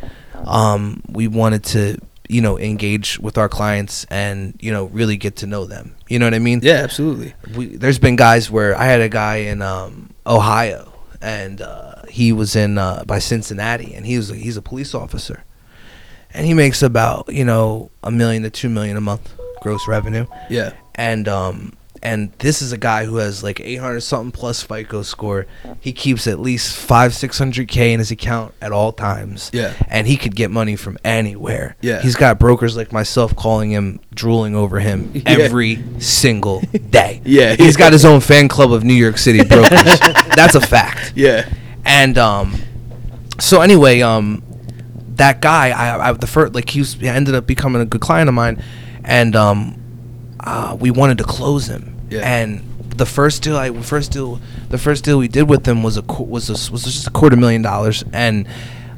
Um, we wanted to, you know, engage with our clients and, you know, really get to know them. You know what I mean? Yeah, absolutely. We, there's been guys where I had a guy in um, Ohio, and uh, he was in uh, by Cincinnati, and he was he's a police officer. And he makes about, you know, a million to two million a month gross revenue. Yeah. And um, and this is a guy who has like eight hundred something plus FICO score. He keeps at least five, six hundred K in his account at all times. Yeah. And he could get money from anywhere. Yeah. He's got brokers like myself calling him, drooling over him yeah. every single day. Yeah. He's got his own fan club of New York City brokers. That's a fact. Yeah. And um, so anyway, um. that guy, I, I the first, like he was, he ended up becoming a good client of mine, and um, uh, we wanted to close him. Yeah. And the first deal, I first deal, the first deal we did with him was a was a, was just a quarter million dollars, and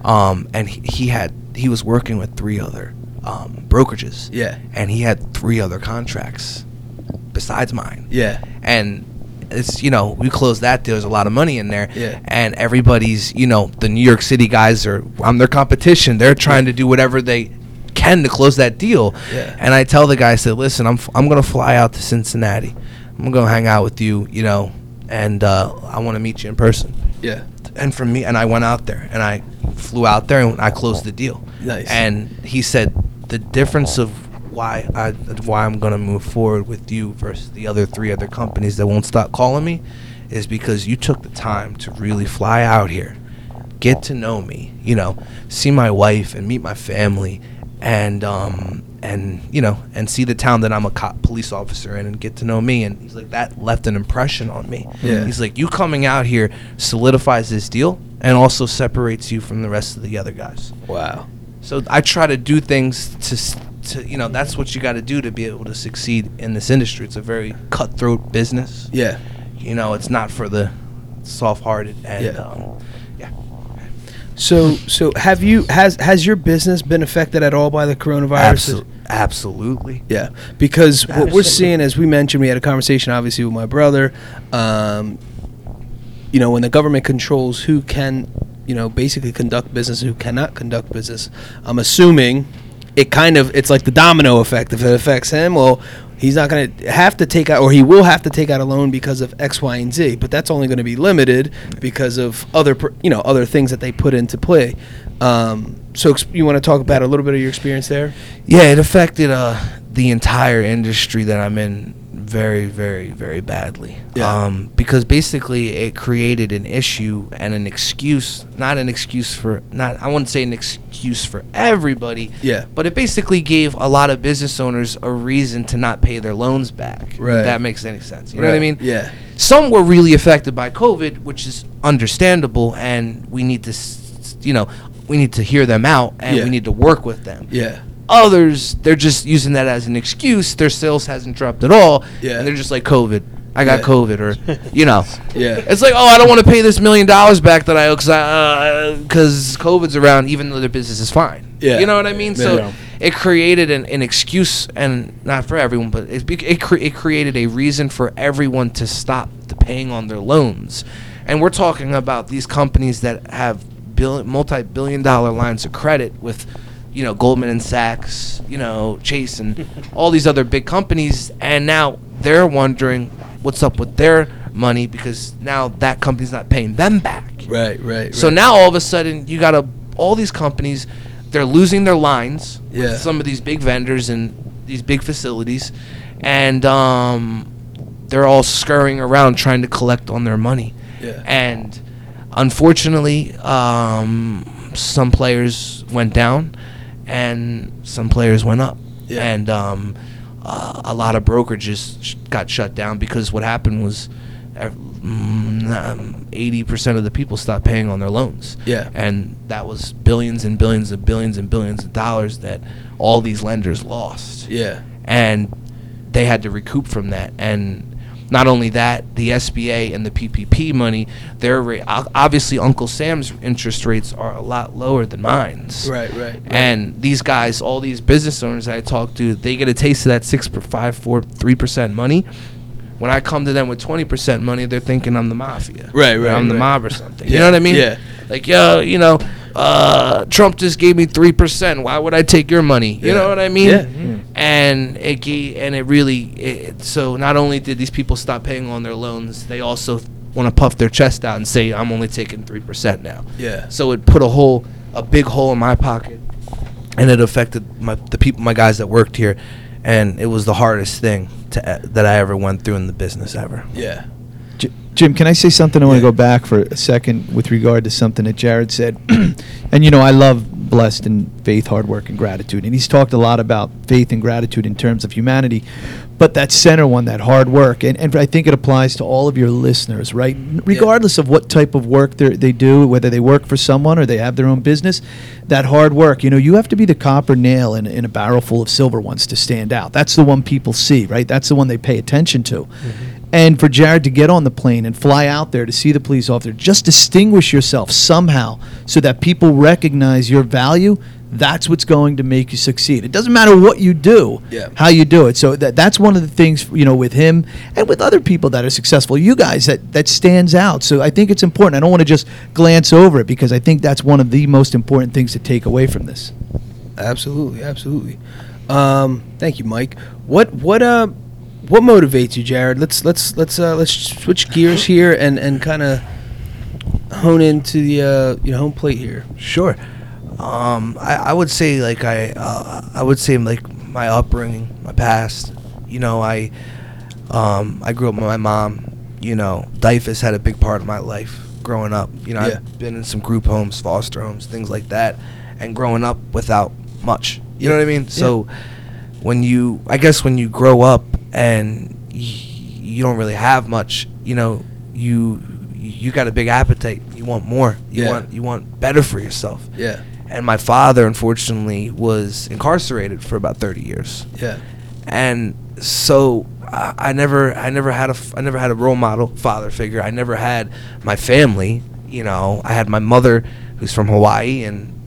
um, and he, he had he was working with three other um, brokerages. Yeah. And he had three other contracts besides mine. Yeah. And it's, you know, we closed that deal. There's a lot of money in there. Yeah. And everybody's, you know, the New York City guys are on their competition. They're trying to do whatever they can to close that deal. Yeah. And I tell the guy, I said, listen, I'm f- I'm going to fly out to Cincinnati. I'm going to go hang out with you, you know, and uh, I want to meet you in person. Yeah. And for me, and I went out there, and I flew out there, and I closed the deal. Nice. And he said the difference of why I why I'm gonna move forward with you versus the other three other companies that won't stop calling me is because you took the time to really fly out here, get to know me, you know, see my wife and meet my family, and um and you know and see the town that I'm a cop police officer in and get to know me. And he's like, that left an impression on me. Yeah. He's like, you coming out here solidifies this deal and also separates you from the rest of the other guys. Wow. So I try to do things to. St- To, you know, that's what you got to do to be able to succeed in this industry. It's a very cutthroat business. Yeah. You know, it's not for the soft-hearted. And, yeah. Um, yeah. So, so have you has has your business been affected at all by the coronavirus? Absol- absolutely. Yeah, because absolutely. What we're seeing, as we mentioned, we had a conversation obviously with my brother. Um, you know, when the government controls who can, you know, basically conduct business, who cannot conduct business, I'm assuming. It kind of, it's like the domino effect. If it affects him, well, he's not going to have to take out, or he will have to take out a loan because of X, Y, and Z. But that's only going to be limited because of other, you know, other things that they put into play. Um, so you want to talk about a little bit of your experience there? Yeah, it affected uh, the entire industry that I'm in very, very, very badly. Yeah. Um, because basically it created an issue and an excuse, not an excuse for, not I wouldn't say an excuse for everybody, yeah. but it basically gave a lot of business owners a reason to not pay their loans back. Right. If that makes any sense. You right. know what I mean? Yeah. Some were really affected by COVID, which is understandable, and we need to, you know, we need to hear them out, and yeah. we need to work with them. Yeah. Others, they're just using that as an excuse. Their sales hasn't dropped at all, yeah. and they're just like, COVID. I got yeah. COVID, or, you know. yeah. It's like, oh, I don't want to pay this million dollars back that I owe because uh, COVID's around, even though their business is fine. Yeah. You know what I mean? Yeah. So yeah. it created an, an excuse, and not for everyone, but it it, cre- it created a reason for everyone to stop the paying on their loans. And we're talking about these companies that have bill- multi-billion dollar lines of credit with – you know, Goldman and Sachs, you know, Chase and all these other big companies, and now they're wondering what's up with their money because now that company's not paying them back. Right, right. So right. now all of a sudden you got a, all these companies, they're losing their lines yeah. with some of these big vendors and these big facilities, and um, they're all scurrying around trying to collect on their money. Yeah. And unfortunately, um, some players went down. And some players went up, yeah. and um, uh, a lot of brokerages sh- got shut down because what happened was eighty percent of the people stopped paying on their loans. Yeah. And that was billions and billions and billions and billions of dollars that all these lenders lost. Yeah. And they had to recoup from that. And not only that, the S B A and the P P P money, their ra- obviously Uncle Sam's interest rates are a lot lower than mine's. Right, right, right. And these guys, all these business owners that I talk to, they get a taste of that six, five, four, three percent money. When I come to them with twenty percent money, they're thinking I'm the mafia. Right, right. I'm right. the mob or something. Yeah, you know what I mean? Yeah. Like, yo, you know, uh, Trump just gave me three percent. Why would I take your money? You yeah. know what I mean? Yeah. Mm-hmm. And it ge- and it really, it, so not only did these people stop paying on their loans, they also want to puff their chest out and say, I'm only taking three percent now. Yeah. So it put a hole, a big hole in my pocket, and it affected my, the people, my guys that worked here. And it was the hardest thing to, uh, that I ever went through in the business ever. Yeah. J- Jim, can I say something? I yeah. want to go back for a second with regard to something that Jared said. And, you know, I love Blessed and faith, hard work, and gratitude. And he's talked a lot about faith and gratitude in terms of humanity. But that center one, that hard work, and, and I think it applies to all of your listeners, right? Regardless yeah. of what type of work they do, whether they work for someone or they have their own business, that hard work, you know, you have to be the copper nail in, in a barrel full of silver ones to stand out. That's the one people see, right? That's the one they pay attention to. Mm-hmm. And for Jared to get on the plane and fly out there to see the police officer, just distinguish yourself somehow so that people recognize your value, that's what's going to make you succeed. It doesn't matter what you do, yeah. how you do it. So that that's one of the things, you know, with him and with other people that are successful, you guys, that, that stands out. So I think it's important. I don't want to just glance over it because I think that's one of the most important things to take away from this. Absolutely, absolutely. Um, thank you, Mike. What, what, uh, What motivates you, Jared? Let's let's let's uh, let's switch gears here and, and kind of hone into the uh, you know, home plate here. Sure. Um, I, I would say like I uh, I would say like my upbringing, my past. You know, I um, I grew up with my mom. You know, Dyfus had a big part of my life growing up. You know, yeah. I've been in some group homes, foster homes, things like that, and growing up without much. You yeah. know what I mean? So yeah. when you, I guess when you grow up. And you don't really have much, you know, you you got a big appetite, you want more, you yeah. want you want better for yourself. Yeah. And my father, unfortunately, was incarcerated for about thirty years. Yeah. And so I, I never I never had a I never had a role model father figure. I never had my family, you know. I had my mother, who's from Hawaii, and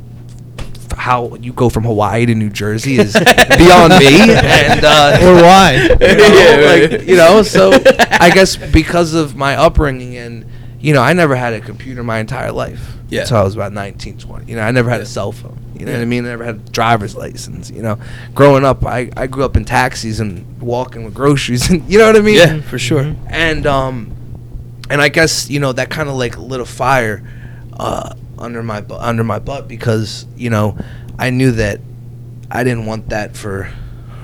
how you go from Hawaii to New Jersey is beyond me, and uh, or why, you know, like, you know. So I guess because of my upbringing, and you know, I never had a computer my entire life. Yeah. Until I was about nineteen, twenty. You know, I never had yeah. a cell phone. You know yeah. what I mean? I never had a driver's license. You know, growing up, I I grew up in taxis and walking with groceries, and you know what I mean? Yeah, for sure. Mm-hmm. And um, and I guess, you know, that kind of like lit a fire, uh. under my bu- under my butt, because you know, I knew that I didn't want that for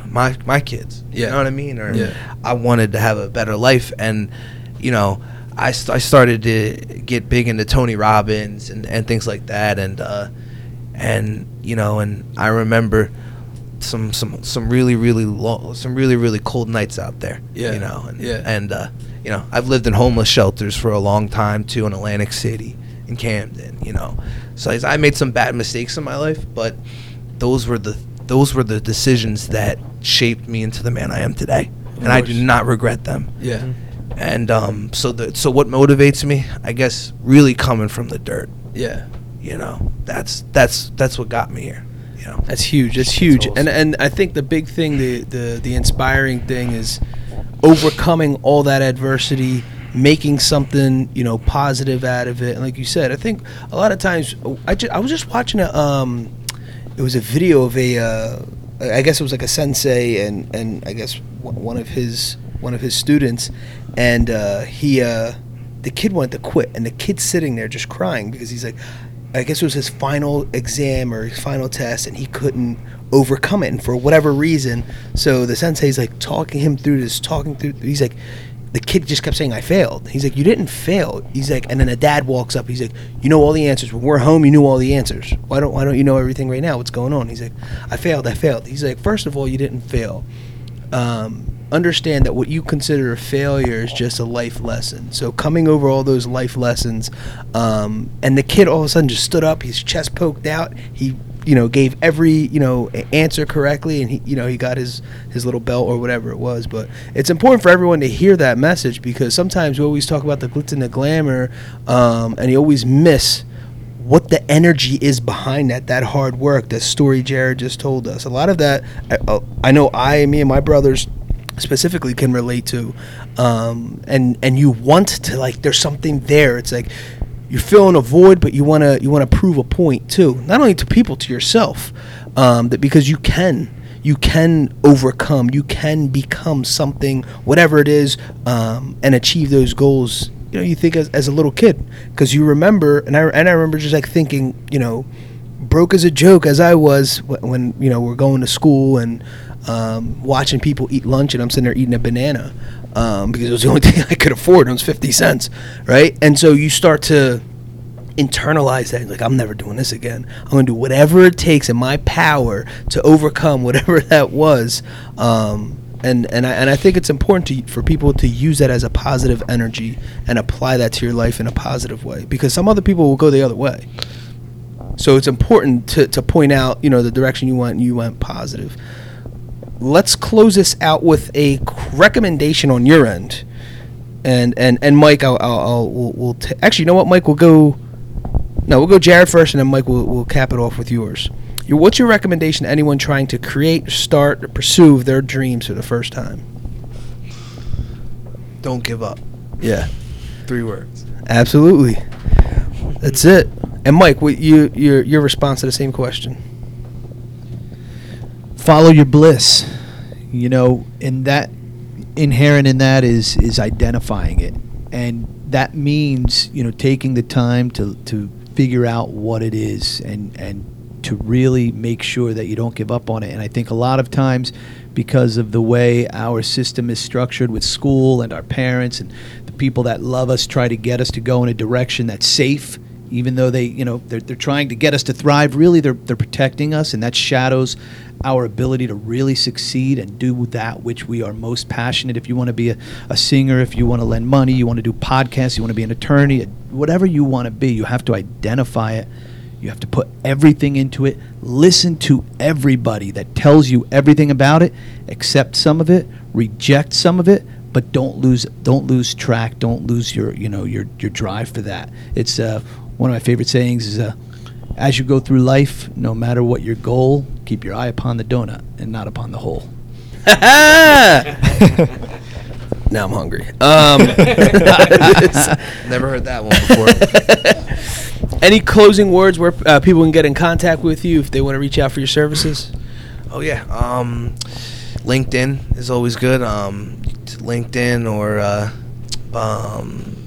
my my kids. Yeah. You know what I mean? Or yeah. I wanted to have a better life, and you know, I st- I started to get big into Tony Robbins and, and things like that, and uh, and you know, and I remember some some some really really long some really really cold nights out there. Yeah. You know, and yeah. and uh, you know, I've lived in homeless shelters for a long time too, in Atlantic City. In Camden, you know, so I made some bad mistakes in my life, but those were the those were the decisions that shaped me into the man I am today, and I do not regret them. Yeah. Mm-hmm. And um, so the so what motivates me, I guess, really coming from the dirt. Yeah. You know, that's that's that's what got me here. You know, that's huge. That's huge. That's awesome. And and I think the big thing, the the the inspiring thing is overcoming all that adversity, making something, you know, positive out of it. And like you said, I think a lot of times I, ju- I was just watching a um it was a video of a uh I guess it was like a sensei and and I guess one of his one of his students, and uh he uh the kid wanted to quit, and the kid's sitting there just crying because he's like, I guess it was his final exam or his final test, and he couldn't overcome it, and for whatever reason. So the sensei's like talking him through this talking through he's like, the kid just kept saying, I failed. He's like, you didn't fail. He's like, and then a dad walks up. He's like, you know all the answers. When we're home, you knew all the answers. Why don't Why don't you know everything right now? What's going on? He's like, I failed. I failed. He's like, first of all, you didn't fail. um, understand that what you consider a failure is just a life lesson. So coming over all those life lessons, um, and the kid all of a sudden just stood up, his chest poked out, he, you know, gave every, you know, answer correctly, and he, you know, he got his, his little belt or whatever it was. But it's important for everyone to hear that message, because sometimes we always talk about the glitz and the glamour, um, and you always miss what the energy is behind that, that hard work, that story Jared just told us. A lot of that, I, I know I, me and my brothers specifically can relate to, um, and, and you want to, like, there's something there. It's like, you're filling a void, but you want to you want to prove a point too, not only to people, to yourself, um, that because you can, you can overcome, you can become something, whatever it is, um, and achieve those goals. You know, you think as, as a little kid, because you remember, and I and I remember just like thinking, you know, broke as a joke as I was when, when you know, we're going to school and um, watching people eat lunch, and I'm sitting there eating a banana. Um, because it was the only thing I could afford. It was fifty cents, right? And so you start to internalize that. Like, I'm never doing this again. I'm going to do whatever it takes in my power to overcome whatever that was. Um, and, and, I, and I think it's important to, for people to use that as a positive energy and apply that to your life in a positive way, because some other people will go the other way. So it's important to, to point out, you know, the direction you went, and you went positive. Let's close this out with a recommendation on your end, and and and Mike, I'll I'll, I'll we'll, we'll t- actually, you know what, Mike, we'll go. No, we'll go Jared first, and then Mike, we'll we'll cap it off with yours. Your, what's your recommendation to anyone trying to create, start, or pursue their dreams for the first time? Don't give up. Yeah, three words. Absolutely, that's it. And Mike, what you your your response to the same question? Follow your bliss, you know, and that inherent in that is is identifying it, and that means, you know, taking the time to to figure out what it is, and and to really make sure that you don't give up on it. And I think a lot of times, because of the way our system is structured with school and our parents and the people that love us, try to get us to go in a direction that's safe. Even though they, you know, they're, they're trying to get us to thrive, really they're they're protecting us, and that shadows our ability to really succeed and do that which we are most passionate. If you want to be a, a singer, if you want to lend money, you want to do podcasts, you want to be an attorney, whatever you want to be, you have to identify it. You have to put everything into it. Listen to everybody that tells you everything about it. Accept some of it, reject some of it, but don't lose don't lose track, don't lose your, you know, your your drive for that. It's uh one of my favorite sayings is, uh, as you go through life, no matter what your goal, keep your eye upon the donut and not upon the hole. Now I'm hungry. Um, never heard that one before. Any closing words where uh, people can get in contact with you if they want to reach out for your services? Oh, yeah. Um, LinkedIn is always good. Um, LinkedIn or... Uh, um,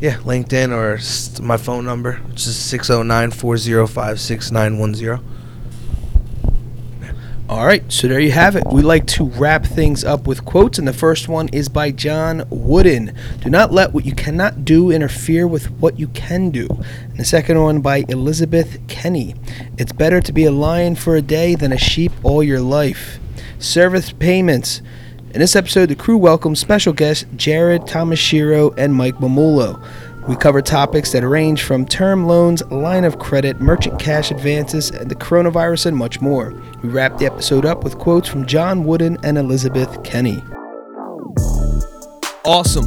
Yeah, LinkedIn or st- my phone number, which is six oh nine, four oh five, six nine one oh. All right, so there you have it. We like to wrap things up with quotes, and the first one is by John Wooden. Do not let what you cannot do interfere with what you can do. And the second one by Elizabeth Kenny. It's better to be a lion for a day than a sheep all your life. Service Payments. In this episode, the crew welcomes special guests Jared Tomashiro and Mike Mamula. We cover topics that range from term loans, line of credit, merchant cash advances, and the coronavirus, and much more. We wrap the episode up with quotes from John Wooden and Elizabeth Kenny. Awesome.